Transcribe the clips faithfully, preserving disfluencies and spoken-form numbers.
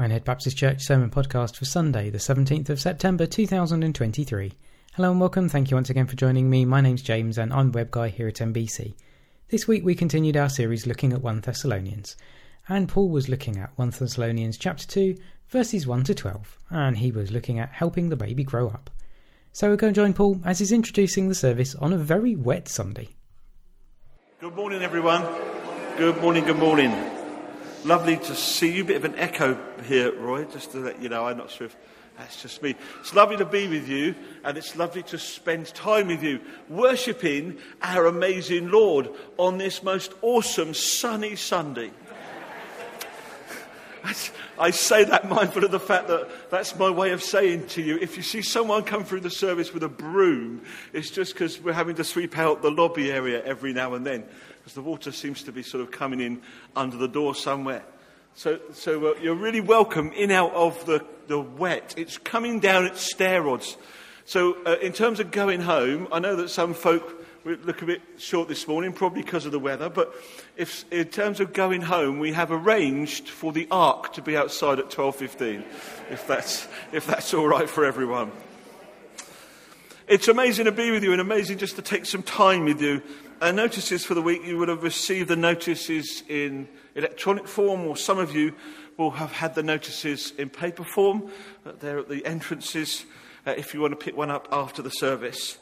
Minehead Baptist Church Sermon Podcast for Sunday, the seventeenth of September two thousand twenty-three. Hello and welcome, thank you once again for joining me. My name's James and I'm Web Guy here at M B C. This week we continued our series looking at First Thessalonians. And Paul was looking at First Thessalonians chapter two, verses one to twelve, and he was looking at helping the baby grow up. So we're going to join Paul as he's introducing the service on a very wet Sunday. Good morning everyone. Good morning, good morning. Lovely to see you. Bit of an echo here, Roy, just to let you know. I'm not sure if that's just me. It's lovely to be with you, and it's lovely to spend time with you, worshipping our amazing Lord on this most awesome sunny Sunday. I say that mindful of the fact that that's my way of saying to you, if you see someone come through the service with a broom, it's just because we're having to sweep out the lobby area every now and then, because the water seems to be sort of coming in under the door somewhere. So so uh, you're really welcome in out of the, the wet. It's coming down at stair rods. So uh, in terms of going home, I know that some folk we look a bit short this morning, probably because of the weather, but if, in terms of going home, we have arranged for the ark to be outside at twelve fifteen, if that's, if that's all right for everyone. It's amazing to be with you and amazing just to take some time with you. And notices for the week, you would have received the notices in electronic form, or some of you will have had the notices in paper form. They're at the entrances uh, if you want to pick one up after the service.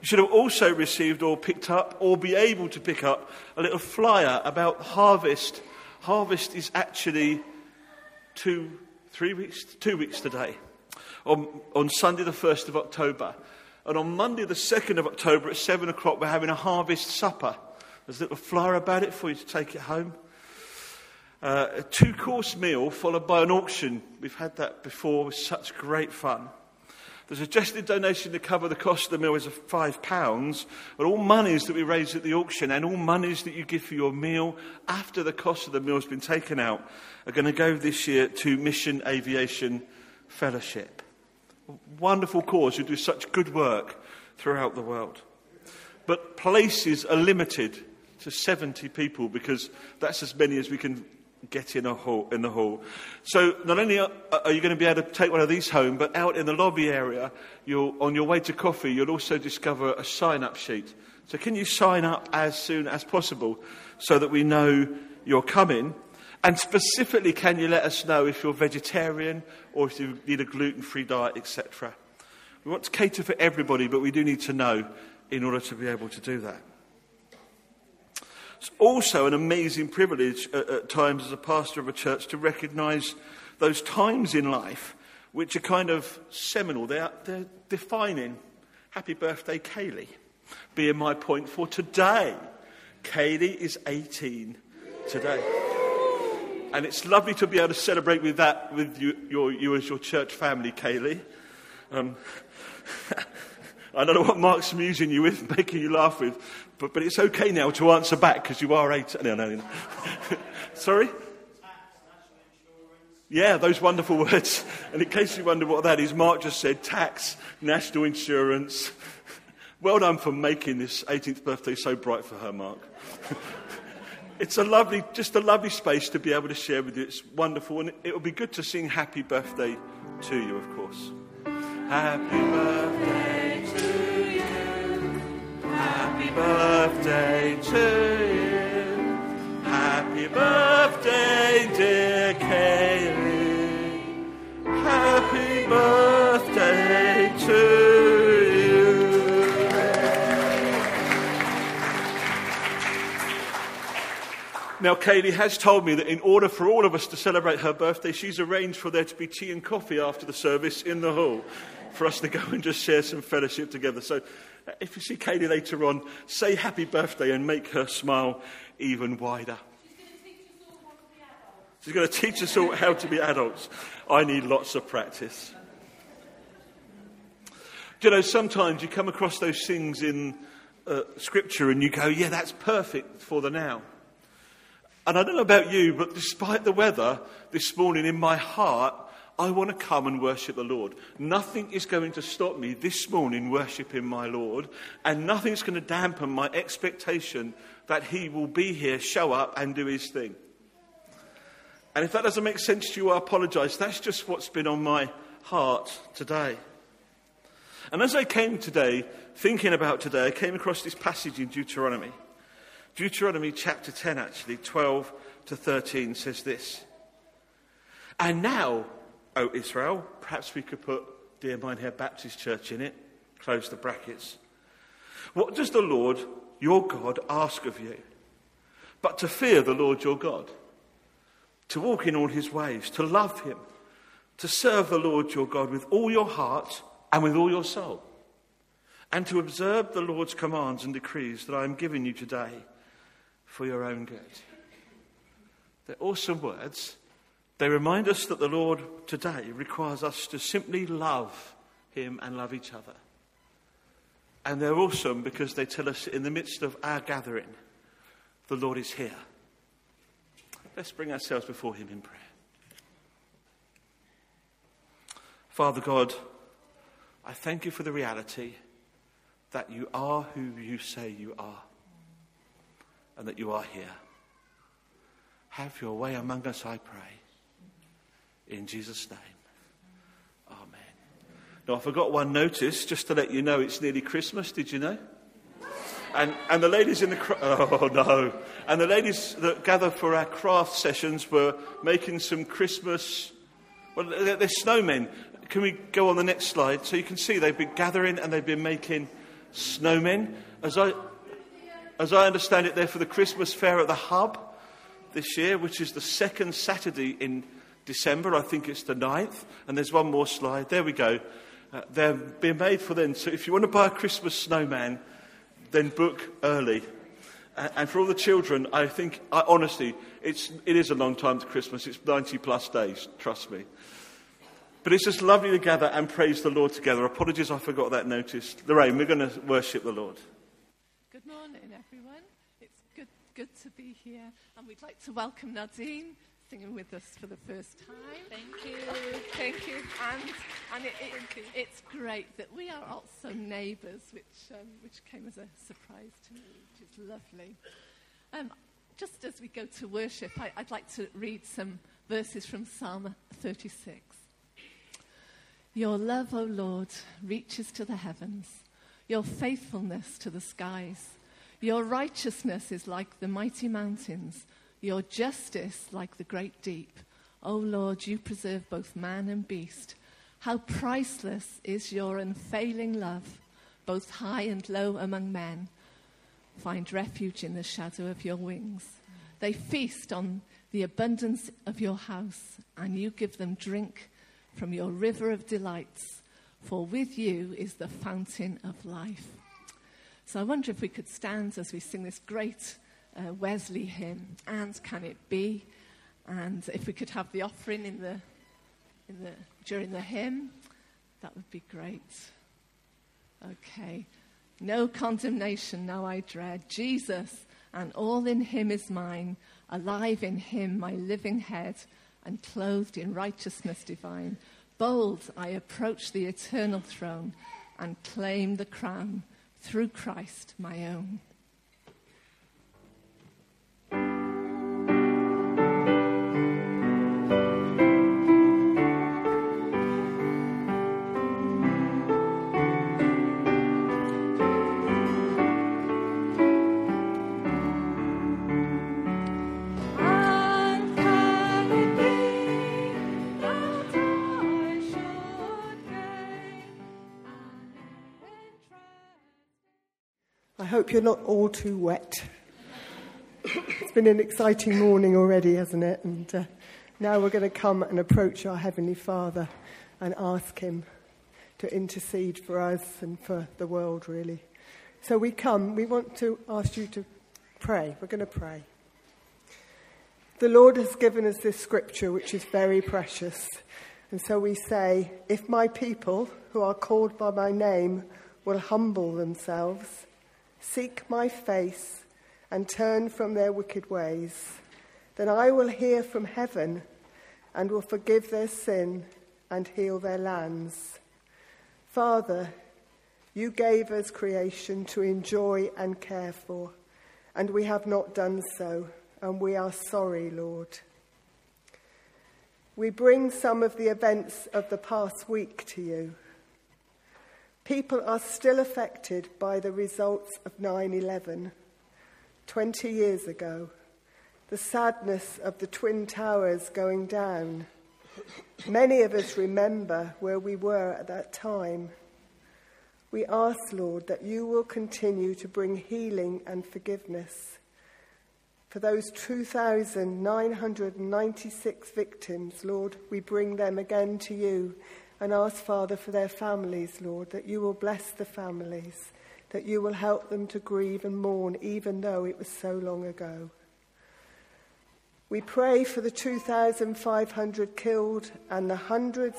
You should have also received or picked up or be able to pick up a little flyer about harvest. Harvest is actually two, three weeks, two weeks today, on, on Sunday the first of October. And on Monday the second of October at seven o'clock, we're having a harvest supper. There's a little flyer about it for you to take it home. Uh, a two-course meal followed by an auction. We've had that before, it was such great fun. The suggested donation to cover the cost of the meal is five pounds, and all monies that we raise at the auction and all monies that you give for your meal after the cost of the meal has been taken out are going to go this year to Mission Aviation Fellowship. A wonderful cause who do such good work throughout the world. But places are limited to seventy people because that's as many as we can get in a hall, in the hall. So not only are, are you going to be able to take one of these home, but out in the lobby area, you'll, on your way to coffee, you'll also discover a sign-up sheet. So can you sign up as soon as possible so that we know you're coming? And specifically, can you let us know if you're vegetarian or if you need a gluten-free diet, et cetera? We want to cater for everybody, but we do need to know in order to be able to do that. It's also an amazing privilege at, at times as a pastor of a church to recognise those times in life which are kind of seminal. They're, they're defining. Happy birthday, Kaylee. Being my point for today. Kaylee is eighteen today. And it's lovely to be able to celebrate with that, with you, your, you as your church family, Kaylee. Um, I don't know what Mark's amusing you with, making you laugh with, but, but it's okay now to answer back because you are eight. No, no, no. Sorry? Tax, national insurance. Yeah, those wonderful words. And in case you wonder what that is, Mark just said tax, national insurance. Well done for making this eighteenth birthday so bright for her, Mark. It's a lovely, just a lovely space to be able to share with you. It's wonderful, and it will be good to sing happy birthday to you, of course. Happy birthday. Happy birthday to you. Happy birthday, dear Kaylee. Happy birthday to you. Now, Kaylee has told me that in order for all of us to celebrate her birthday, she's arranged for there to be tea and coffee after the service in the hall for us to go and just share some fellowship together. So if you see Kaylee later on, say happy birthday and make her smile even wider. She's going to teach us all how to be adults. I need lots of practice. Do you know, sometimes you come across those things in uh, Scripture and you go, yeah, that's perfect for the now. And I don't know about you, but despite the weather this morning, in my heart, I want to come and worship the Lord. Nothing is going to stop me this morning worshiping my Lord, and nothing's going to dampen my expectation that he will be here, show up and do his thing. And if that doesn't make sense to you, I apologise. That's just what's been on my heart today. And as I came today, thinking about today, I came across this passage in Deuteronomy. Deuteronomy chapter ten, actually, twelve to thirteen says this. And now, O Israel, perhaps we could put Dear Minehead Baptist Church in it, close the brackets. What does the Lord your God ask of you? But to fear the Lord your God, to walk in all his ways, to love him, to serve the Lord your God with all your heart and with all your soul, and to observe the Lord's commands and decrees that I am giving you today for your own good. They're awesome words. They remind us that the Lord today requires us to simply love him and love each other. And they're awesome because they tell us in the midst of our gathering, the Lord is here. Let's bring ourselves before him in prayer. Father God, I thank you for the reality that you are who you say you are and that you are here. Have your way among us, I pray. In Jesus' name. Amen. Now, I forgot one notice, just to let you know it's nearly Christmas, did you know? And and the ladies in the... Oh, no. And the ladies that gather for our craft sessions were making some Christmas... Well, they're, they're snowmen. Can we go on the next slide? So you can see they've been gathering and they've been making snowmen. As I, as I understand it, they're for the Christmas fair at the Hub this year, which is the second Saturday in December, I think it's the ninth, and there's one more slide. There we go. Uh, they're being made for then. So if you want to buy a Christmas snowman, then book early. And, and for all the children, I think, I, honestly, it's it is a long time to Christmas. It's ninety plus days, trust me. But it's just lovely to gather and praise the Lord together. Apologies, I forgot that notice. Lorraine, we're going to worship the Lord. Good morning, everyone. It's good, good to be here, and we'd like to welcome Nadine, singing with us for the first time. Thank you. Thank you. And, and it, it, Thank you. It's great that we are also neighbours, which um, which came as a surprise to me, which is lovely. Um, just as we go to worship, I, I'd like to read some verses from Psalm thirty-six. Your love, O Lord, reaches to the heavens, your faithfulness to the skies. Your righteousness is like the mighty mountains, your justice like the great deep. O Lord, you preserve both man and beast. How priceless is your unfailing love, both high and low among men. Find refuge in the shadow of your wings. They feast on the abundance of your house, and you give them drink from your river of delights, for with you is the fountain of life. So I wonder if we could stand as we sing this great Uh, Wesley hymn, and Can It Be? And if we could have the offering in the, in the during the hymn, that would be great. Okay. No condemnation now I dread, Jesus, and all in him is mine, alive in him my living head, and clothed in righteousness divine. Bold I approach the eternal throne, and claim the crown, through Christ my own. I hope you're not all too wet. It's been an exciting morning already, hasn't it? And uh, now we're going to come and approach our Heavenly Father and ask him to intercede for us and for the world, really. So we come, we want to ask you to pray. We're going to pray. The Lord has given us this scripture, which is very precious. And so we say, if my people who are called by my name will humble themselves, seek my face and turn from their wicked ways, then I will hear from heaven and will forgive their sin and heal their lands. Father, you gave us creation to enjoy and care for, and we have not done so, and we are sorry, Lord. we bring some of the events of the past week to you. People are still affected by the results of nine eleven, twenty years ago, the sadness of the Twin Towers going down. Many of us remember where we were at that time. We ask, Lord, that you will continue to bring healing and forgiveness for those two thousand nine hundred ninety-six victims. Lord, we bring them again to you and ask, Father, for their families, Lord, that you will bless the families, that you will help them to grieve and mourn, even though it was so long ago. We pray for the two thousand five hundred killed and the hundreds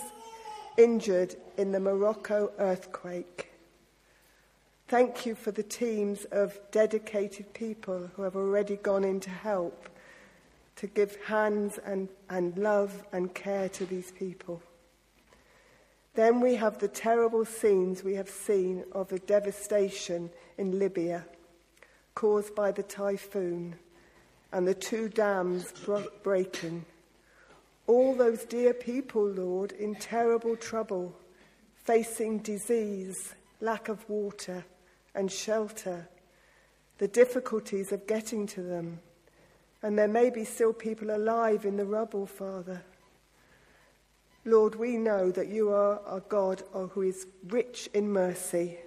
injured in the Morocco earthquake. Thank you for the teams of dedicated people who have already gone in to help, to give hands and, and love and care to these people. Then we have the terrible scenes we have seen of the devastation in Libya caused by the typhoon and the two dams breaking. All those dear people, Lord, in terrible trouble, facing disease, lack of water and shelter, the difficulties of getting to them. And there may be still people alive in the rubble, Father. Lord, we know that you are a God who is rich in mercy.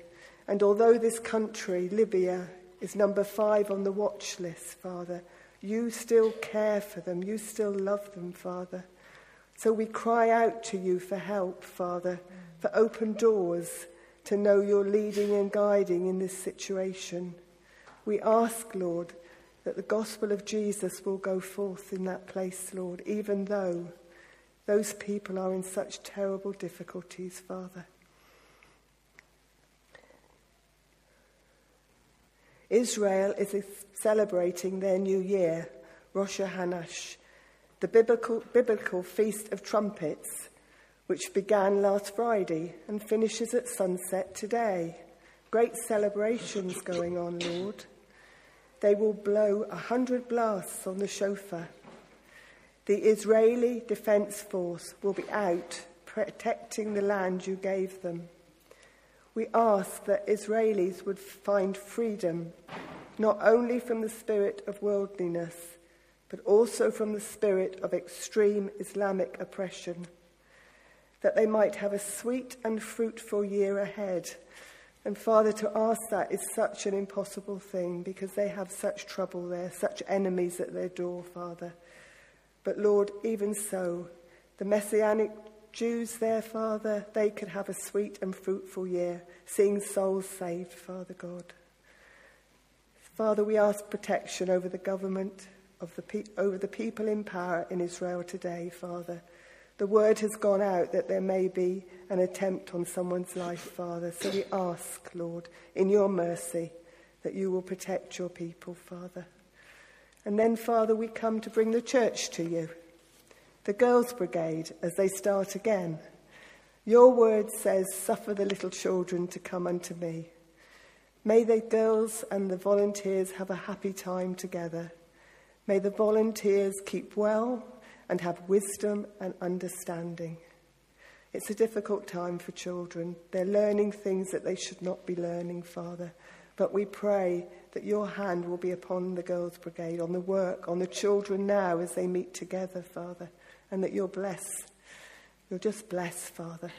And although this country, Libya, is number five on the watch list, Father, you still care for them. You still love them, Father. So we cry out to you for help, Father, for open doors to know your leading and guiding in this situation. We ask, Lord, that the gospel of Jesus will go forth in that place, Lord, even though those people are in such terrible difficulties, Father. Israel is celebrating their new year, Rosh Hashanah, the biblical, biblical Feast of Trumpets, which began last Friday and finishes at sunset today. Great celebrations going on, Lord. They will blow a hundred blasts on the shofar. The Israeli Defence Force will be out protecting the land you gave them. We ask that Israelis would find freedom, not only from the spirit of worldliness, but also from the spirit of extreme Islamic oppression, that they might have a sweet and fruitful year ahead. And Father, to ask that is such an impossible thing, because they have such trouble there, such enemies at their door, Father. But Lord, even so, the Messianic Jews there, Father, they could have a sweet and fruitful year, seeing souls saved, Father God. Father, we ask protection over the government, of the pe- over the people in power in Israel today, Father. The word has gone out that there may be an attempt on someone's life, Father. So we ask, Lord, in your mercy, that you will protect your people, Father. And then, Father, we come to bring the church to you, the Girls' Brigade, as they start again. Your word says, suffer the little children to come unto me. May the girls and the volunteers have a happy time together. May the volunteers keep well and have wisdom and understanding. It's a difficult time for children. They're learning things that they should not be learning, Father. But we pray that your hand will be upon the Girls' Brigade, on the work, on the children now as they meet together, Father. And that you'll bless. You'll just bless, Father.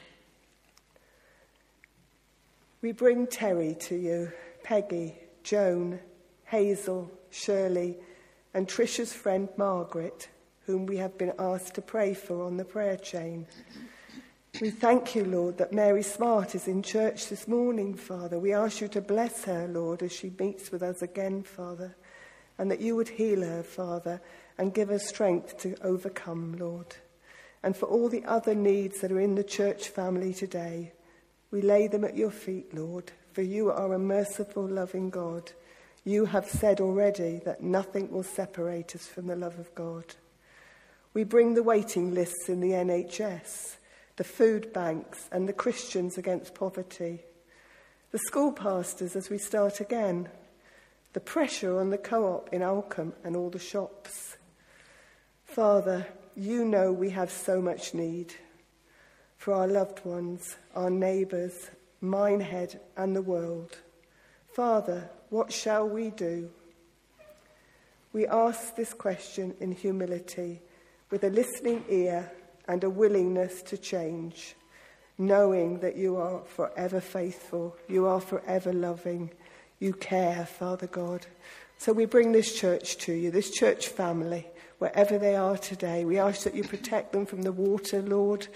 We bring Terry to you, Peggy, Joan, Hazel, Shirley, and Trisha's friend Margaret, whom we have been asked to pray for on the prayer chain. We thank you, Lord, that Mary Smart is in church this morning, Father. We ask you to bless her, Lord, as she meets with us again, Father, and that you would heal her, Father, and give her strength to overcome, Lord. And for all the other needs that are in the church family today, we lay them at your feet, Lord, for you are a merciful, loving God. You have said already that nothing will separate us from the love of God. We bring the waiting lists in the N H S, the food banks and the Christians Against Poverty, the school pastors as we start again, the pressure on the co-op in Alcombe and all the shops. Father, you know we have so much need for our loved ones, our neighbours, Minehead and the world. Father, what shall we do? We ask this question in humility, with a listening ear and a willingness to change, knowing that you are forever faithful, you are forever loving, you care, Father God. So we bring this church to you, this church family, wherever they are today. We ask that you protect them from the water, Lord,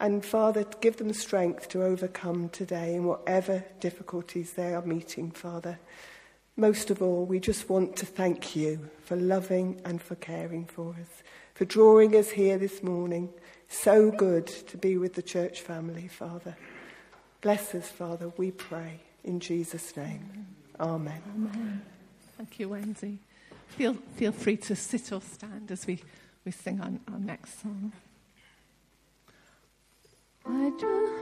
and Father, give them strength to overcome today in whatever difficulties they are meeting, Father. Most of all, we just want to thank you for loving and for caring for us, for drawing us here this morning. So good to be with the church family, Father. Bless us, Father, we pray in Jesus' name. Amen. Amen. Thank you, Wendy. Feel feel free to sit or stand as we, we sing our, our next song. I just,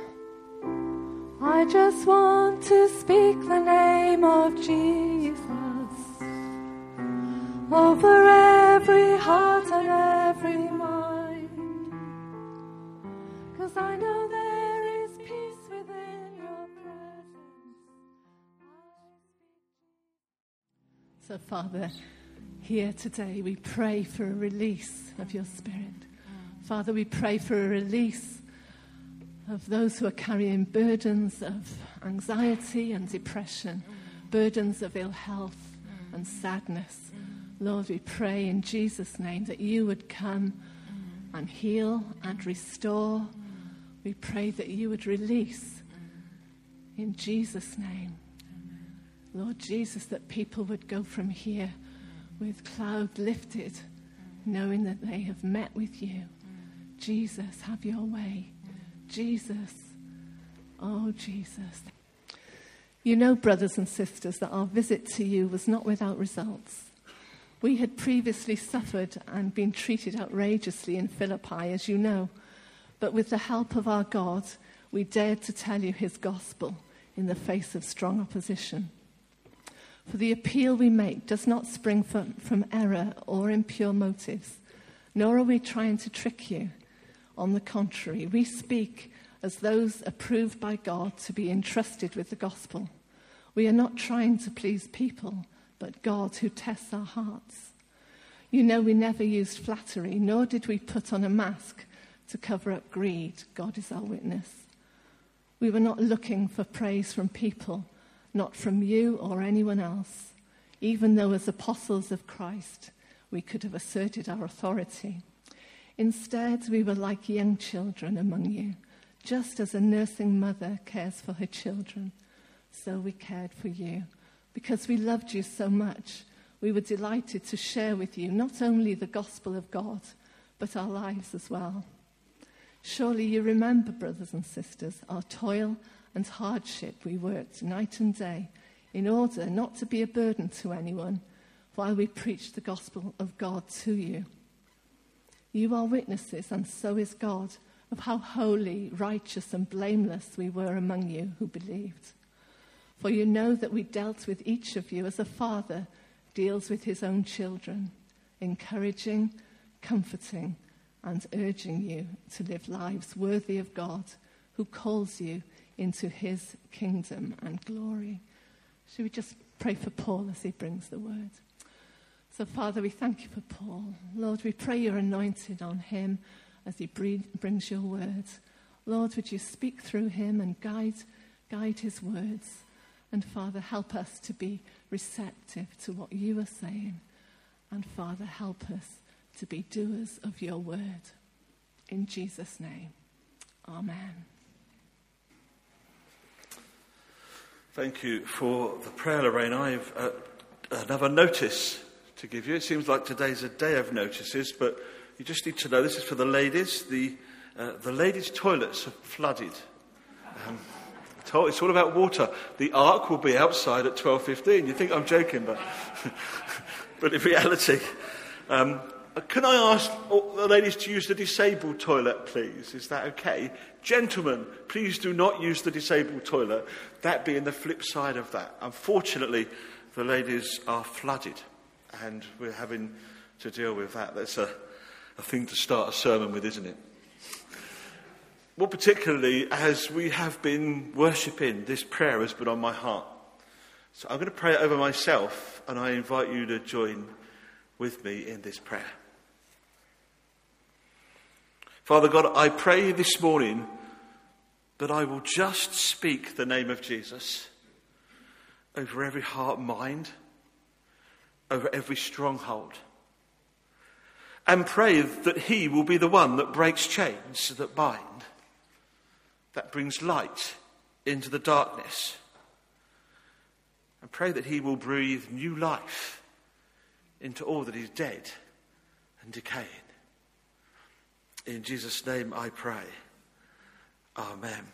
I just want to speak the name of Jesus over every heart and every mind, 'cause I know that So, Father, here today we pray for a release of your Spirit. Father, we pray for a release of those who are carrying burdens of anxiety and depression, burdens of ill health and sadness. Lord, we pray in Jesus' name that you would come and heal and restore. We pray that you would release in Jesus' name. Lord Jesus, that people would go from here with cloud lifted, knowing that they have met with you. Jesus, have your way. Jesus, oh Jesus. You know, brothers and sisters, that our visit to you was not without results. We had previously suffered and been treated outrageously in Philippi, as you know. But with the help of our God, we dared to tell you his gospel in the face of strong opposition. For the appeal we make does not spring from, from error or impure motives, nor are we trying to trick you. On the contrary, we speak as those approved by God to be entrusted with the gospel. We are not trying to please people, but God who tests our hearts. You know, we never used flattery, nor did we put on a mask to cover up greed. God is our witness. We were not looking for praise from people, not from you or anyone else, even though as apostles of Christ we could have asserted our authority. Instead, we were like young children among you, just as a nursing mother cares for her children. So we cared for you. Because we loved you so much, we were delighted to share with you not only the gospel of God, but our lives as well. Surely you remember, brothers and sisters, our toil and hardship we worked night and day in order not to be a burden to anyone while we preached the gospel of God to you. You are witnesses, and so is God, of how holy, righteous and blameless we were among you who believed. For you know that we dealt with each of you as a father deals with his own children, encouraging, comforting and urging you to live lives worthy of God, who calls you into his kingdom and glory. Should we just pray for Paul as he brings the word? So, Father, we thank you for Paul. Lord, we pray your anointing on him as he brings your word. Lord, would you speak through him and guide, guide his words? And, Father, help us to be receptive to what you are saying. And, Father, help us to be doers of your word. In Jesus' name, amen. Thank you for the prayer, Lorraine. I have uh, another notice to give you. It seems like today's a day of notices, but you just need to know this is for the ladies. The uh, the ladies' toilets are flooded. Um, it's all about water. The ark will be outside at twelve fifteen. You think I'm joking, but but in reality. Um, can I ask all the ladies to use the disabled toilet, please? Is that okay? Gentlemen, please do not use the disabled toilet. That being the flip side of that. Unfortunately, the ladies are flooded, and we're having to deal with that. That's a, a thing to start a sermon with, isn't it? More particularly as we have been worshipping, this prayer has been on my heart. So I'm going to pray it over myself, and I invite you to join with me in this prayer. Father God, I pray this morning that I will just speak the name of Jesus over every heart and mind, over every stronghold, and pray that he will be the one that breaks chains that bind, that brings light into the darkness. And pray that he will breathe new life into all that is dead and decaying. In Jesus' name I pray. Amen.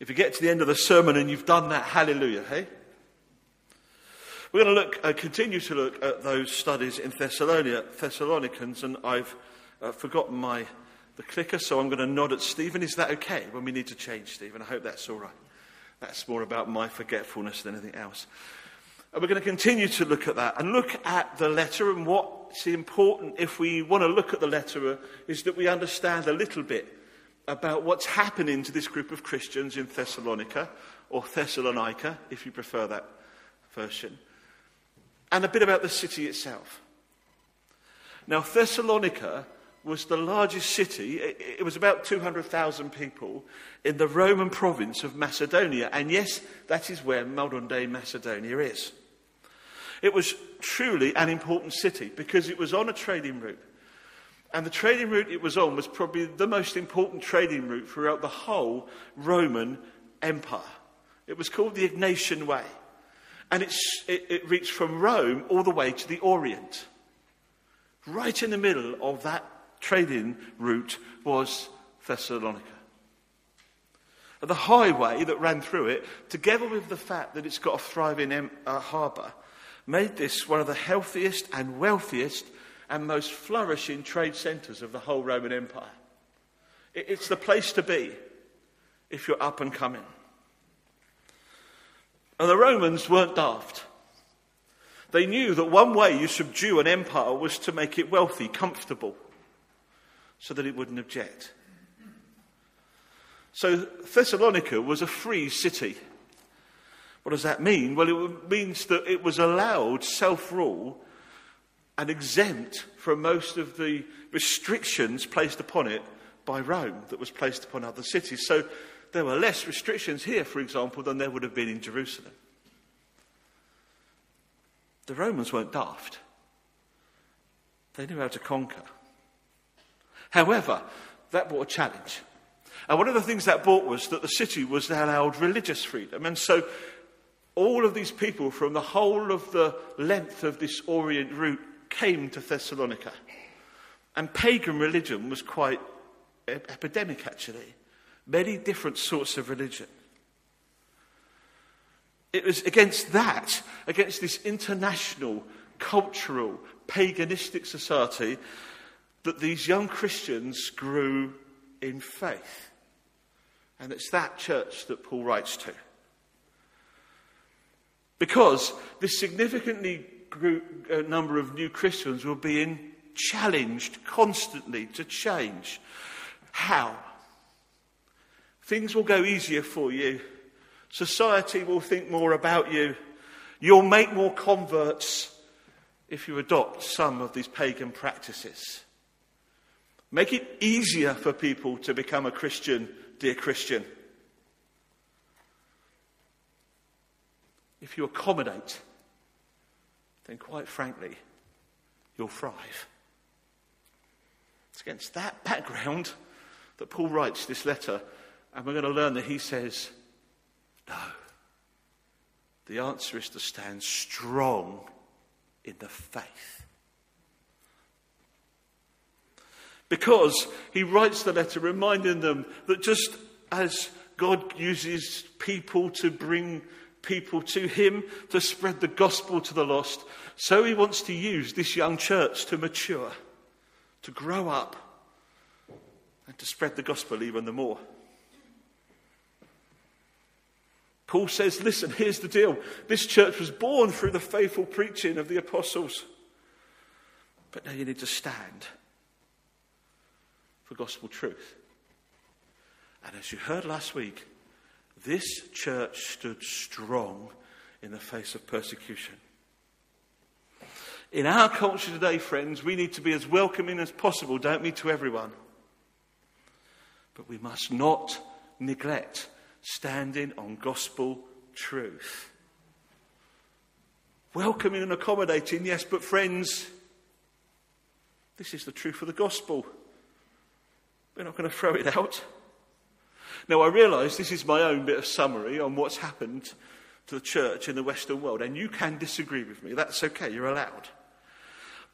If you get to the end of the sermon and you've done that, hallelujah, hey? We're going to look, uh, continue to look at those studies in Thessalonica, Thessalonians, and I've uh, forgotten my the clicker, so I'm going to nod at Stephen. Is that okay? Well, we need to change, Stephen. I hope that's all right. That's more about my forgetfulness than anything else. And we're going to continue to look at that and look at the letter, and what's important if we want to look at the letter is that we understand a little bit about what's happening to this group of Christians in Thessalonica, or Thessalonica, if you prefer that version, and a bit about the city itself. Now, Thessalonica was the largest city. It was about two hundred thousand people in the Roman province of Macedonia. And yes, that is where modern-day Macedonia is. It was truly an important city because it was on a trading route. And the trading route it was on was probably the most important trading route throughout the whole Roman Empire. It was called the Ignatian Way. And it's, it, it reached from Rome all the way to the Orient. Right in the middle of that trading route was Thessalonica. The highway that ran through it, together with the fact that it's got a thriving uh, harbour, made this one of the healthiest and wealthiest and most flourishing trade centres of the whole Roman Empire. It, it's the place to be if you're up and coming. And the Romans weren't daft. They knew that one way you subdue an empire was to make it wealthy, comfortable, so that it wouldn't object. So Thessalonica was a free city. What does that mean? Well, it means that it was allowed self-rule and exempt from most of the restrictions placed upon it by Rome that was placed upon other cities. So there were less restrictions here, for example, than there would have been in Jerusalem. The Romans weren't daft. They knew how to conquer. However, that brought a challenge. And one of the things that brought was that the city was allowed religious freedom. And so all of these people from the whole of the length of this Orient route came to Thessalonica. And pagan religion was quite epidemic, actually. Many different sorts of religion. It was against that, against this international, cultural, paganistic society, that these young Christians grew in faith. And it's that church that Paul writes to. Because this significantly grew uh, number of new Christians were being challenged constantly to change. How? Things will go easier for you. Society will think more about you. You'll make more converts if you adopt some of these pagan practices. Make it easier for people to become a Christian, dear Christian. If you accommodate, then quite frankly, you'll thrive. It's against that background that Paul writes this letter, and we're going to learn that he says, no. The answer is to stand strong in the faith. Because he writes the letter reminding them that just as God uses people to bring people to him, to spread the gospel to the lost, so he wants to use this young church to mature, to grow up, and to spread the gospel even the more. Paul says, listen, here's the deal. This church was born through the faithful preaching of the apostles. But now you need to stand for gospel truth. And as you heard last week, this church stood strong in the face of persecution. In our culture today, friends, we need to be as welcoming as possible, don't we, to everyone? But we must not neglect standing on gospel truth. Welcoming and accommodating, yes, but friends, this is the truth of the gospel. We're not going to throw it out. Now, I realise this is my own bit of summary on what's happened to the church in the Western world, and you can disagree with me. That's okay, you're allowed.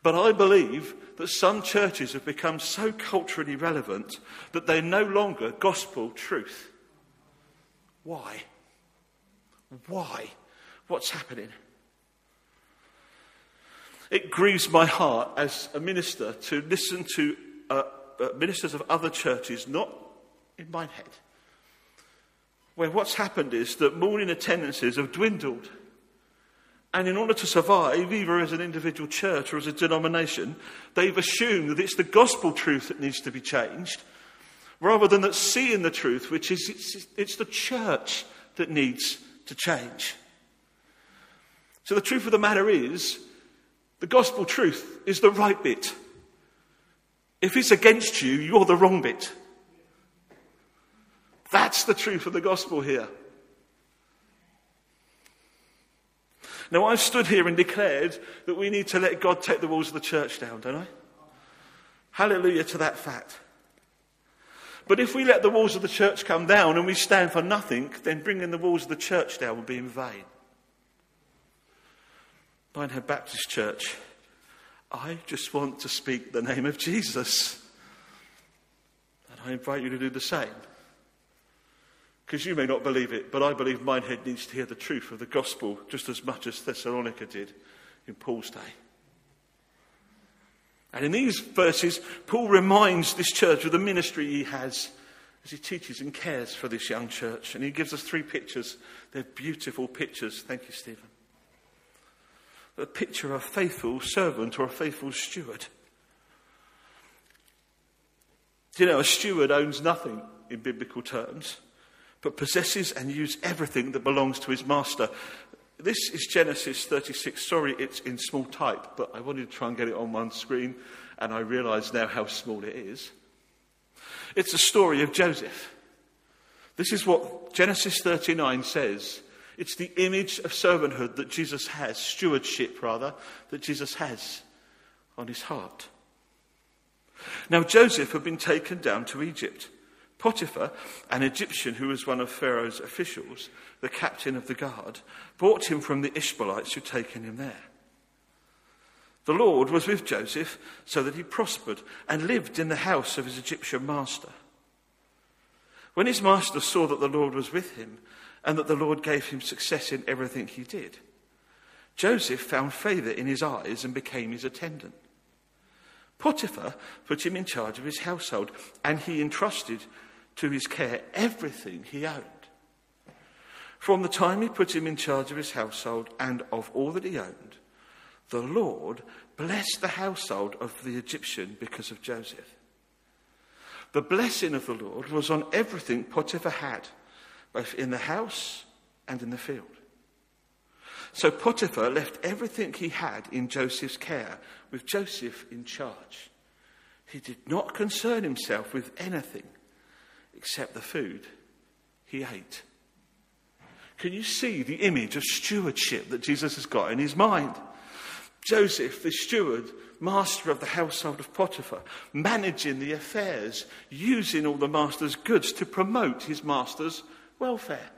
But I believe that some churches have become so culturally relevant that they're no longer gospel truth. Why? Why? What's happening? It grieves my heart as a minister to listen to uh, uh, ministers of other churches, not in Minehead, where what's happened is that morning attendances have dwindled. And in order to survive, either as an individual church or as a denomination, they've assumed that it's the gospel truth that needs to be changed, rather than that seeing the truth, which is it's, it's the church that needs to change. So the truth of the matter is, the gospel truth is the right bit. If it's against you, you're the wrong bit. That's the truth of the gospel here. Now, I've stood here and declared that we need to let God take the walls of the church down, don't I? Hallelujah to that fact. But if we let the walls of the church come down and we stand for nothing, then bringing the walls of the church down would be in vain. Minehead Baptist Church, I just want to speak the name of Jesus. And I invite you to do the same. Because you may not believe it, but I believe Minehead needs to hear the truth of the gospel just as much as Thessalonica did in Paul's day. And in these verses, Paul reminds this church of the ministry he has as he teaches and cares for this young church. And he gives us three pictures. They're beautiful pictures. Thank you, Stephen. The picture of a faithful servant or a faithful steward. Do you know, a steward owns nothing in biblical terms, but possesses and uses everything that belongs to his master. This is Genesis thirty-six. Sorry, it's in small type, but I wanted to try and get it on one screen, and I realise now how small it is. It's the story of Joseph. This is what Genesis thirty-nine says. It's the image of servanthood that Jesus has, stewardship rather, that Jesus has on his heart. Now, Joseph had been taken down to Egypt. Potiphar, an Egyptian who was one of Pharaoh's officials, the captain of the guard, bought him from the Ishmaelites who'd taken him there. The Lord was with Joseph so that he prospered and lived in the house of his Egyptian master. When his master saw that the Lord was with him and that the Lord gave him success in everything he did, Joseph found favour in his eyes and became his attendant. Potiphar put him in charge of his household, and he entrusted to his care everything he owned. From the time he put him in charge of his household and of all that he owned, the Lord blessed the household of the Egyptian because of Joseph. The blessing of the Lord was on everything Potiphar had, both in the house and in the field. So Potiphar left everything he had in Joseph's care, with Joseph in charge. He did not concern himself with anything except the food he ate. Can you see the image of stewardship that Jesus has got in his mind? Joseph, the steward, master of the household of Potiphar, managing the affairs, using all the master's goods to promote his master's welfare.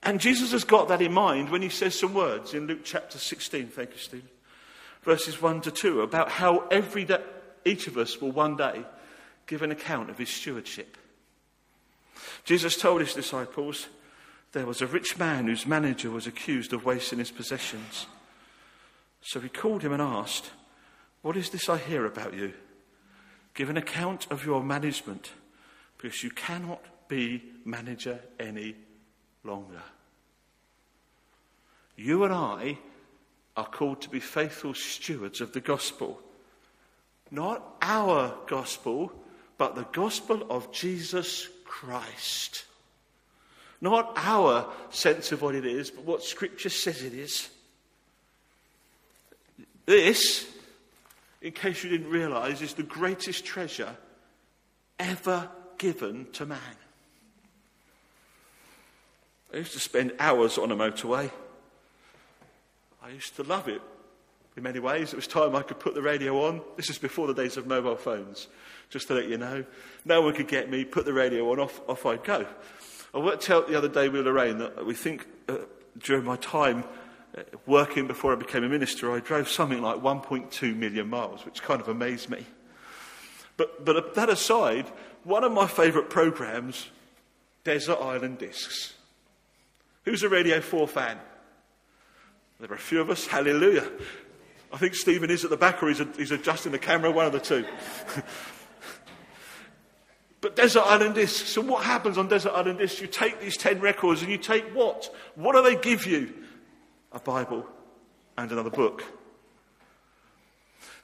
And Jesus has got that in mind when he says some words in Luke chapter sixteen, thank you, Stephen, verses one to two, about how every day, each of us will one day give an account of his stewardship. Jesus told his disciples, there was a rich man whose manager was accused of wasting his possessions. So he called him and asked, what is this I hear about you? Give an account of your management, because you cannot be manager any longer. You and I are called to be faithful stewards of the gospel. Not our gospel, but the gospel of Jesus Christ. Not our sense of what it is, but what Scripture says it is. This, in case you didn't realise, is the greatest treasure ever given to man. I used to spend hours on a motorway. I used to love it. In many ways, it was time I could put the radio on. This is before the days of mobile phones, just to let you know. No one could get me, put the radio on, off, off I'd go. I worked out the other day with Lorraine that we think uh, during my time uh, working before I became a minister, I drove something like one point two million miles, which kind of amazed me. But, but that aside, one of my favourite programmes, Desert Island Discs. Who's a Radio four fan? There are a few of us. Hallelujah. I think Stephen is at the back, or he's, he's adjusting the camera, one of the two. But Desert Island Discs. So what happens on Desert Island Discs? You take these ten records and you take what? What do they give you? A Bible and another book.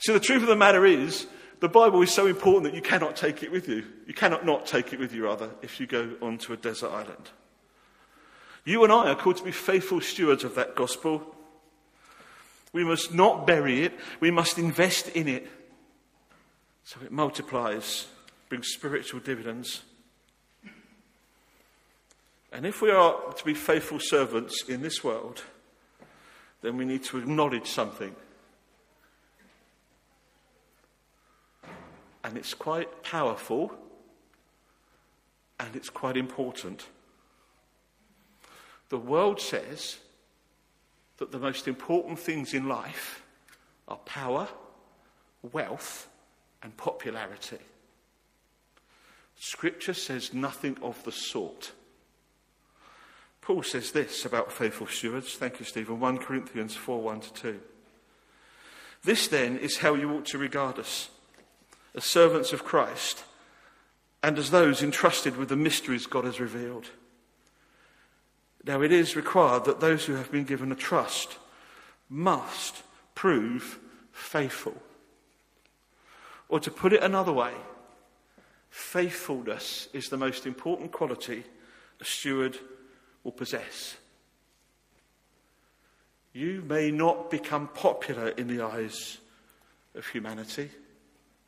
So the truth of the matter is, the Bible is so important that you cannot take it with you. You cannot not take it with you, rather, if you go onto a desert island. You and I are called to be faithful stewards of that gospel. We must not bury it. We must invest in it so it multiplies, brings spiritual dividends. And if we are to be faithful servants in this world, then we need to acknowledge something. And it's quite powerful, and it's quite important. The world says that the most important things in life are power, wealth, and popularity. Scripture says nothing of the sort. Paul says this about faithful stewards. Thank you, Stephen. First Corinthians four, one to two. This then is how you ought to regard us, as servants of Christ, and as those entrusted with the mysteries God has revealed. Now it is required that those who have been given a trust must prove faithful. Or to put it another way, faithfulness is the most important quality a steward will possess. You may not become popular in the eyes of humanity,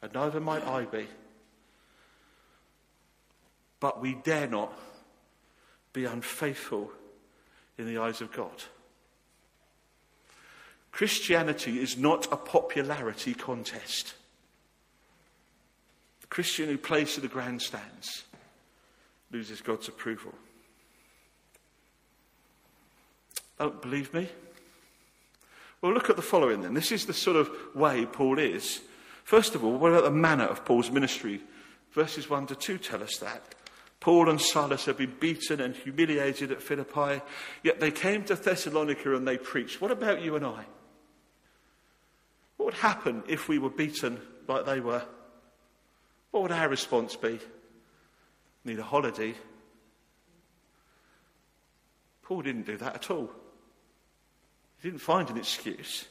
and neither might I be, but we dare not be unfaithful in the eyes of God. Christianity is not a popularity contest. The Christian who plays to the grandstands loses God's approval. Don't believe me? Well, look at the following then. This is the sort of way Paul is. First of all, what about the manner of Paul's ministry? Verses one to two tell us that. Paul and Silas had been beaten and humiliated at Philippi, yet they came to Thessalonica and they preached. What about you and I? What would happen if we were beaten like they were? What would our response be? Need a holiday? Paul didn't do that at all. He didn't find an excuse.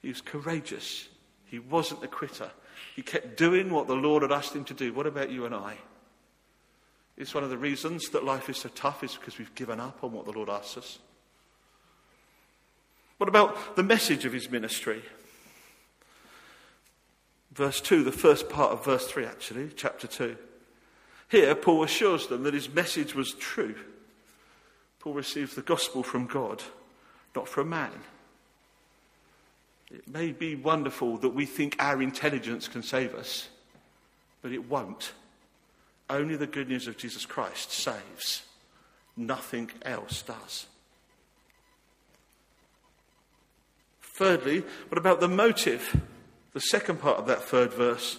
He was courageous. He wasn't a quitter. He kept doing what the Lord had asked him to do. What about you and I? It's one of the reasons that life is so tough is because we've given up on what the Lord asks us. What about the message of his ministry? Verse two, the first part of verse three actually, chapter two. Here Paul assures them that his message was true. Paul received the gospel from God, not from man. It may be wonderful that we think our intelligence can save us, but it won't. Only the good news of Jesus Christ saves. Nothing else does. Thirdly, what about the motive? The second part of that third verse.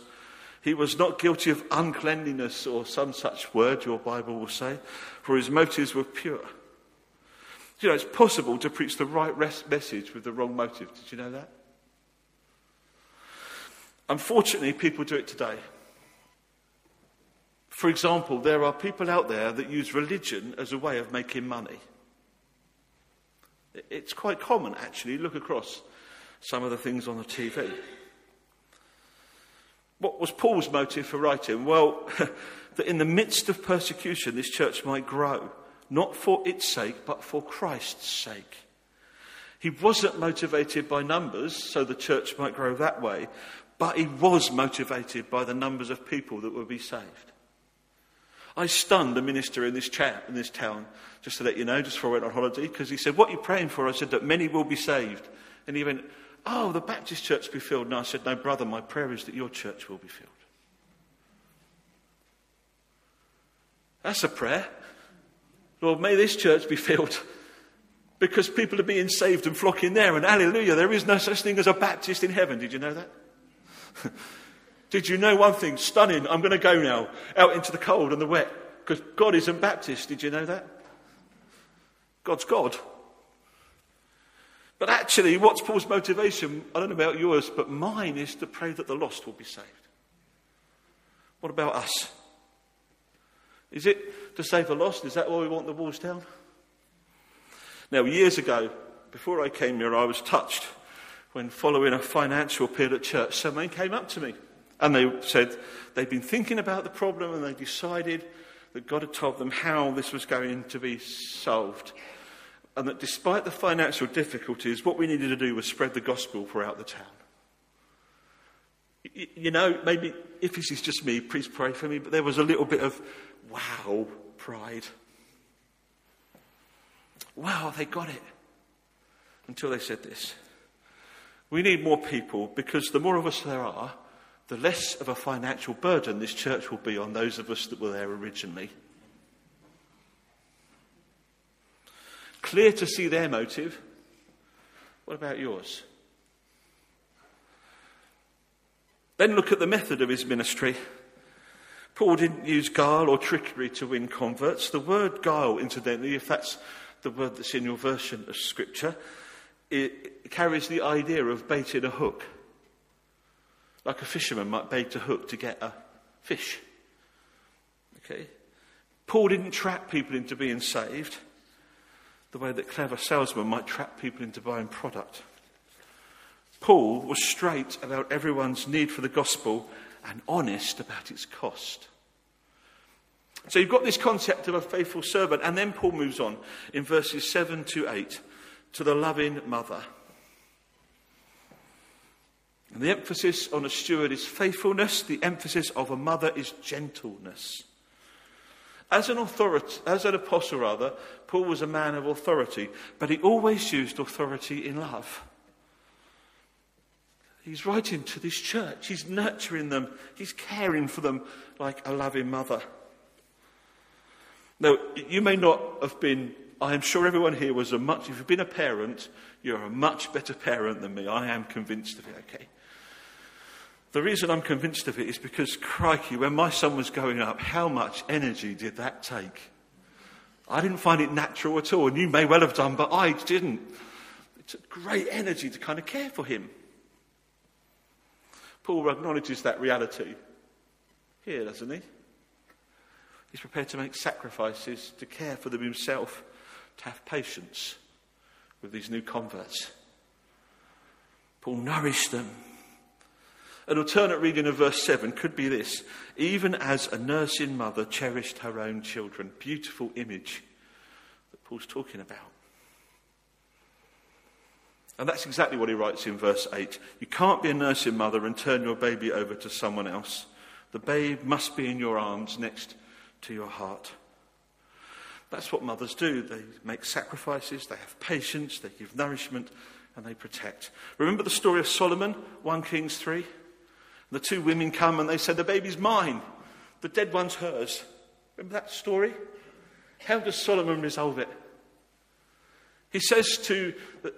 He was not guilty of uncleanliness or some such word, your Bible will say, for his motives were pure. You know, it's possible to preach the right message with the wrong motive. Did you know that? Unfortunately, people do it today. For example, there are people out there that use religion as a way of making money. It's quite common, actually. Look across some of the things on the T V. What was Paul's motive for writing? Well, that in the midst of persecution, this church might grow, not for its sake, but for Christ's sake. He wasn't motivated by numbers, so the church might grow that way, but he was motivated by the numbers of people that would be saved. I stunned the minister in this, chat, in this town, just to let you know, just before I went on holiday, because he said, "What are you praying for?" I said, "That many will be saved." And he went, "Oh, the Baptist church will be filled." And I said, "No, brother, my prayer is that your church will be filled." That's a prayer. Lord, may this church be filled, because people are being saved and flocking there. And hallelujah, there is no such thing as a Baptist in heaven. Did you know that? Did you know one thing? Stunning. I'm going to go now out into the cold and the wet, because God isn't Baptist. Did you know that? God's God. But actually, what's Paul's motivation? I don't know about yours, but mine is to pray that the lost will be saved. What about us? Is it to save the lost? Is that why we want the walls down? Now, years ago, before I came here, I was touched when following a financial appeal at church. Someone came up to me. And they said they'd been thinking about the problem, and they decided that God had told them how this was going to be solved. And that despite the financial difficulties, what we needed to do was spread the gospel throughout the town. You know, maybe if this is just me, please pray for me, but there was a little bit of, wow, pride. Wow, they got it. Until they said this. We need more people, because the more of us there are, the less of a financial burden this church will be on those of us that were there originally. Clear to see their motive. What about yours? Then look at the method of his ministry. Paul didn't use guile or trickery to win converts. The word guile, incidentally, if that's the word that's in your version of Scripture, it carries the idea of baiting a hook. Like a fisherman might bait a hook to get a fish. Okay? Paul didn't trap people into being saved the way that clever salesmen might trap people into buying product. Paul was straight about everyone's need for the gospel and honest about its cost. So you've got this concept of a faithful servant, and then Paul moves on in verses seven to eight to the loving mother. And the emphasis on a steward is faithfulness. The emphasis of a mother is gentleness. As an authority, as an apostle rather, Paul was a man of authority, but he always used authority in love. He's writing to this church. He's nurturing them. He's caring for them like a loving mother. Now, you may not have been... I am sure everyone here was a much... If you've been a parent, you're a much better parent than me. I am convinced of it, okay? The reason I'm convinced of it is because, crikey, when my son was growing up, how much energy did that take? I didn't find it natural at all, and you may well have done, but I didn't. It took great energy to kind of care for him. Paul acknowledges that reality here, doesn't he? He's prepared to make sacrifices to care for them himself, to have patience with these new converts. Paul nourished them. An alternate reading of verse seven could be this: even as a nursing mother cherished her own children. Beautiful image that Paul's talking about. And that's exactly what he writes in verse eight. You can't be a nursing mother and turn your baby over to someone else. The babe must be in your arms next to your heart. That's what mothers do. They make sacrifices, they have patience, they give nourishment, and they protect. Remember the story of Solomon, First Kings three? The two women come and they said, "The baby's mine, the dead one's hers." Remember that story? How does Solomon resolve it? He says to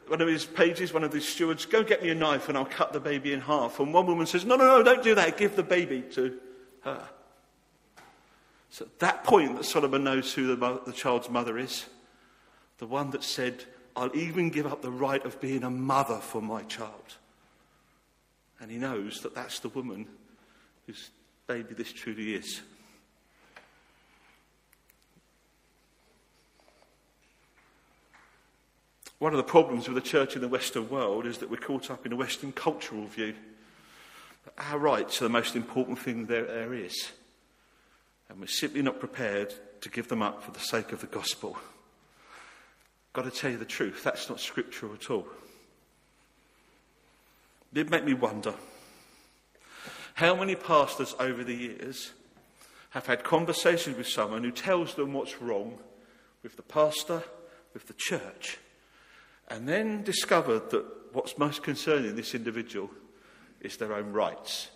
one of his pages, one of his stewards, "Go get me a knife and I'll cut the baby in half." And one woman says, "No, no, no, don't do that. Give the baby to her." It's at that point that Solomon knows who the, mo- the child's mother is. The one that said, "I'll even give up the right of being a mother for my child." And he knows that that's the woman whose baby this truly is. One of the problems with the church in the Western world is that we're caught up in a Western cultural view. Our rights are the most important thing there, there is. And we're simply not prepared to give them up for the sake of the gospel. I've got to tell you the truth, that's not scriptural at all. It made me wonder how many pastors over the years have had conversations with someone who tells them what's wrong with the pastor, with the church, and then discovered that what's most concerning this individual is their own rights.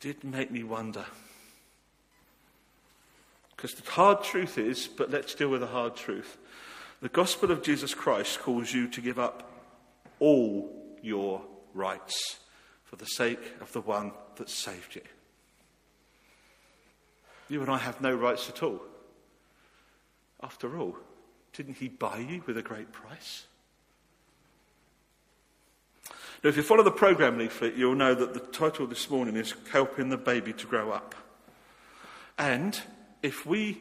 Did make me wonder. Because the hard truth is, but let's deal with the hard truth. The gospel of Jesus Christ calls you to give up all your rights for the sake of the one that saved you. You and I have no rights at all. After all, didn't he buy you with a great price? Now, if you follow the programme leaflet, you'll know that the title this morning is Helping the Baby to Grow Up. And if we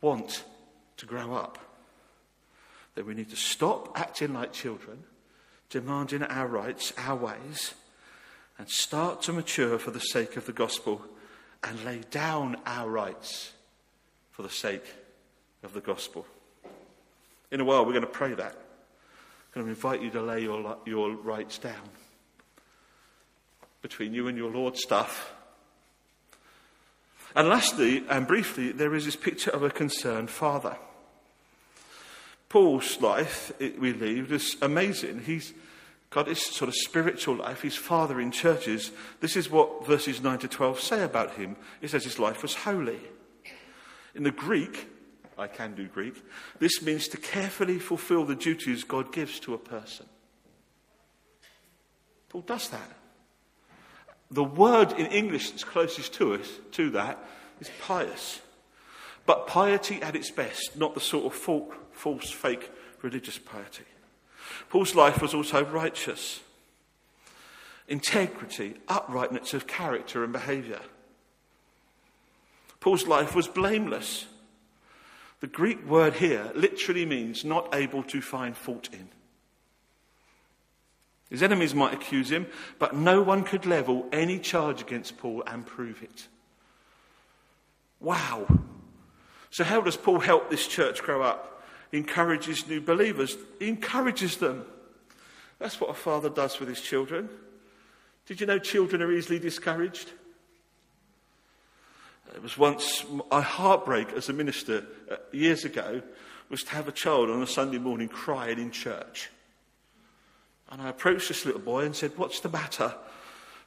want to grow up, then we need to stop acting like children, demanding our rights, our ways, and start to mature for the sake of the gospel and lay down our rights for the sake of the gospel. In a while, we're going to pray that. I'm going to invite you to lay your, your rights down between you and your Lord stuff. And lastly, and briefly, there is this picture of a concerned father. Paul's life, it, we leave, is amazing. He's got his sort of spiritual life. He's fathering churches. This is what verses nine to twelve say about him. It says his life was holy. In the Greek, I can do Greek, this means to carefully fulfill the duties God gives to a person. Paul does that. The word in English that's closest to us, to that, is pious. But piety at its best, not the sort of false, fake religious piety. Paul's life was also righteous. Integrity, uprightness of character and behaviour. Paul's life was blameless. The Greek word here literally means not able to find fault in. His enemies might accuse him, but no one could level any charge against Paul and prove it. Wow. So how does Paul help this church grow up? He encourages new believers. He encourages them. That's what a father does with his children. Did you know children are easily discouraged? It was once a heartbreak as a minister uh, years ago was to have a child on a Sunday morning crying in church. And I approached this little boy and said, "What's the matter?"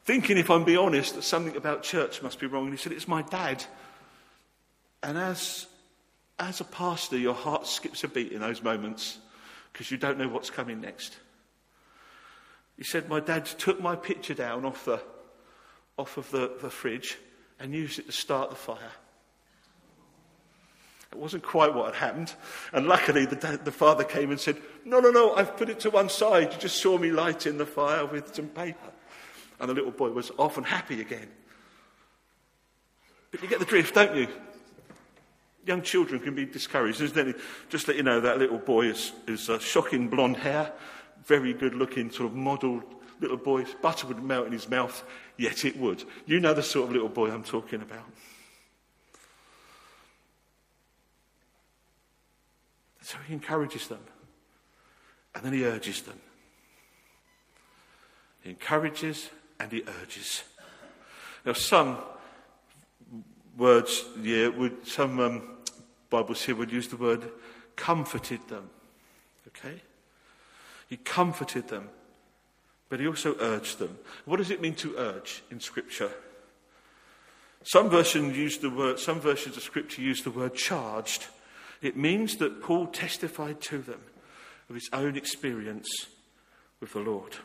Thinking, if I'm being honest, that something about church must be wrong. And he said, "It's my dad." And as... As a pastor, your heart skips a beat in those moments because you don't know what's coming next. He said, "My dad took my picture down off the off of the, the fridge and used it to start the fire." It wasn't quite what had happened. And luckily, the, dad, the father came and said, no, no, no, "I've put it to one side. You just saw me lighting the fire with some paper." And the little boy was off and happy again. But you get the drift, don't you? Young children can be discouraged, isn't it? Just let you know, that little boy is, is uh, shocking blonde hair, very good looking, sort of model little boy. Butter would melt in his mouth, yet it would. You know the sort of little boy I'm talking about. So he encourages them, and then he urges them. He encourages and he urges. Now, some words, yeah, would, some um, Bibles here would use the word comforted them, okay? He comforted them, but he also urged them. What does it mean to urge in Scripture? Some versions use the word, some versions of Scripture use the word charged. It means that Paul testified to them of his own experience with the Lord.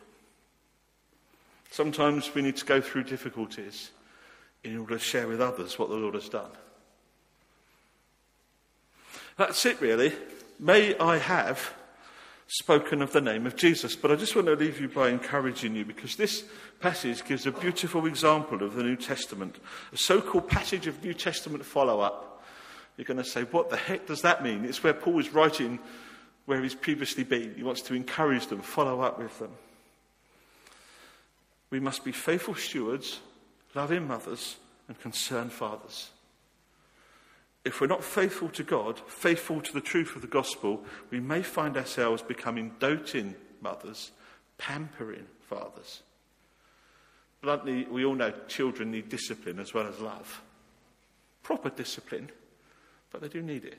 Sometimes we need to go through difficulties in order to share with others what the Lord has done. That's it, really. May I have spoken of the name of Jesus, but I just want to leave you by encouraging you, because this passage gives a beautiful example of the New Testament, a so-called passage of New Testament follow-up. You're going to say, what the heck does that mean? It's where Paul is writing where he's previously been. He wants to encourage them, follow up with them. We must be faithful stewards, loving mothers, and concerned fathers. If we're not faithful to God, faithful to the truth of the gospel, we may find ourselves becoming doting mothers, pampering fathers. Bluntly, we all know children need discipline as well as love. Proper discipline, but they do need it.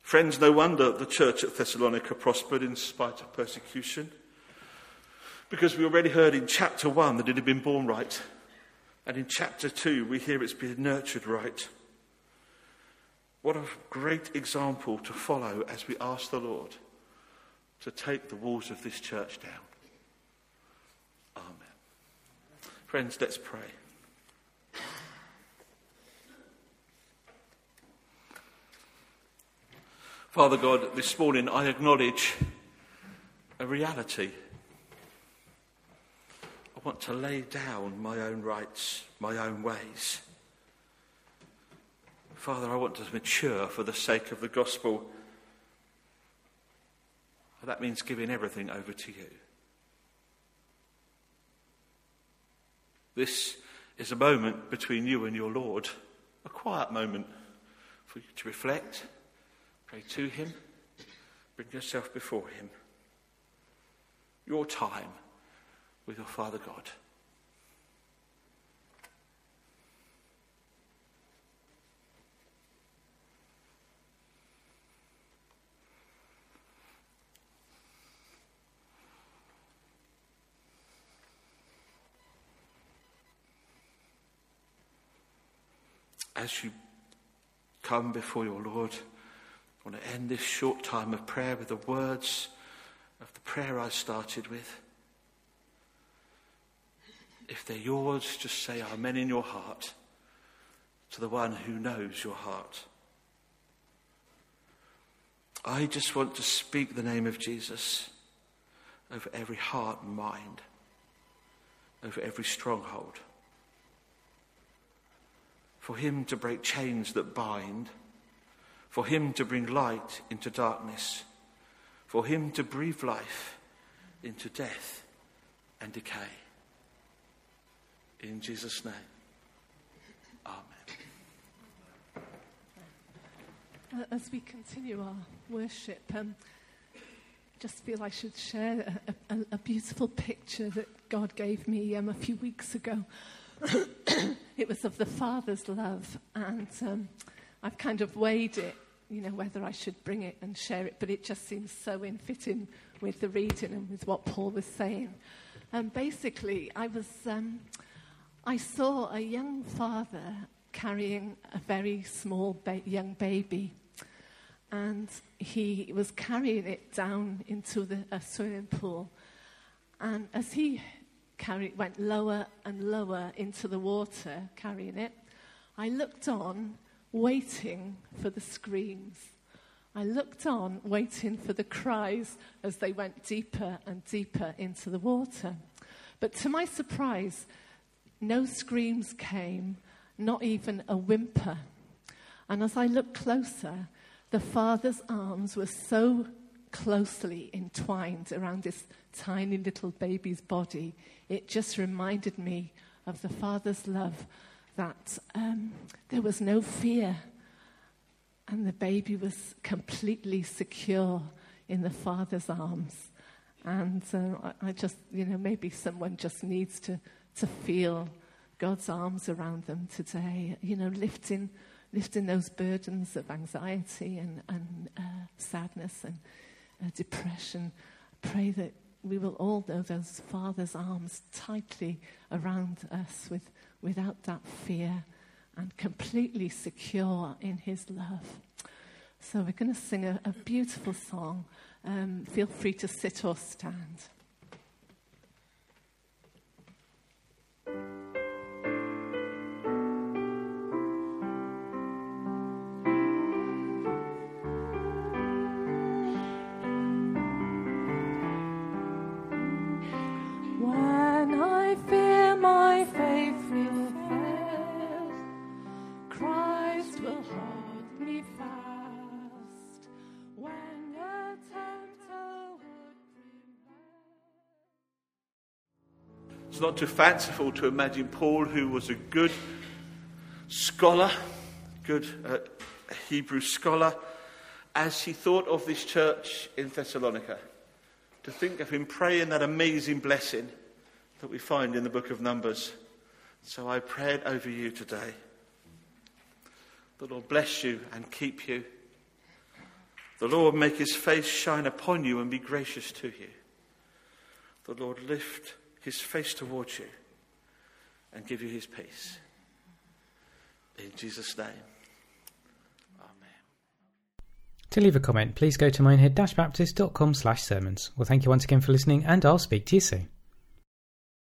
Friends, no wonder the church at Thessalonica prospered in spite of persecution, because we already heard in chapter one that it had been born right, and in chapter two we hear it's been nurtured right. What a great example to follow as we ask the Lord to take the walls of this church down. Amen. Friends, let's pray. Father God, this morning I acknowledge a reality. I want to lay down my own rights, my own ways. Father, I want to mature for the sake of the gospel. And that means giving everything over to you. This is a moment between you and your Lord, a quiet moment for you to reflect, pray to him, bring yourself before him. Your time with your Father God. As you come before your Lord, I want to end this short time of prayer with the words of the prayer I started with. If they're yours, just say amen in your heart to the one who knows your heart. I just want to speak the name of Jesus over every heart and mind, over every stronghold. For him to break chains that bind, for him to bring light into darkness, for him to breathe life into death and decay. In Jesus' name, amen. As we continue our worship, um, I just feel I should share a, a, a beautiful picture that God gave me um, a few weeks ago. It was of the Father's love, and um, I've kind of weighed it, you know, whether I should bring it and share it, but it just seems so in fitting with the reading and with what Paul was saying. And um, basically, I was, um, I saw a young father carrying a very small ba- young baby, and he was carrying it down into the, a swimming pool, and as he Carried, went lower and lower into the water, carrying it. I looked on, waiting for the screams. I looked on, waiting for the cries as they went deeper and deeper into the water. But to my surprise, no screams came, not even a whimper. And as I looked closer, the father's arms were so closely entwined around this tiny little baby's body. It just reminded me of the Father's love, that um, there was no fear, and the baby was completely secure in the Father's arms. And uh, I, I just, you know, maybe someone just needs to, to feel God's arms around them today, you know, lifting lifting those burdens of anxiety and, and uh, sadness and Uh, depression. I pray that we will all know those Father's arms tightly around us with, without that fear, and completely secure in his love. So we're going to sing a, a beautiful song. Um, feel free to sit or stand. Christ will hold me fast. It's not too fanciful to imagine Paul, who was a good scholar, good uh, Hebrew scholar, as he thought of this church in Thessalonica, to think of him praying that amazing blessing that we find in the book of Numbers. So I prayed over you today. The Lord bless you and keep you. The Lord make his face shine upon you and be gracious to you. The Lord lift his face towards you and give you his peace. In Jesus' name. Amen. To leave a comment, please go to minehead dash baptist dot com slash sermons. Well, thank you once again for listening, and I'll speak to you soon.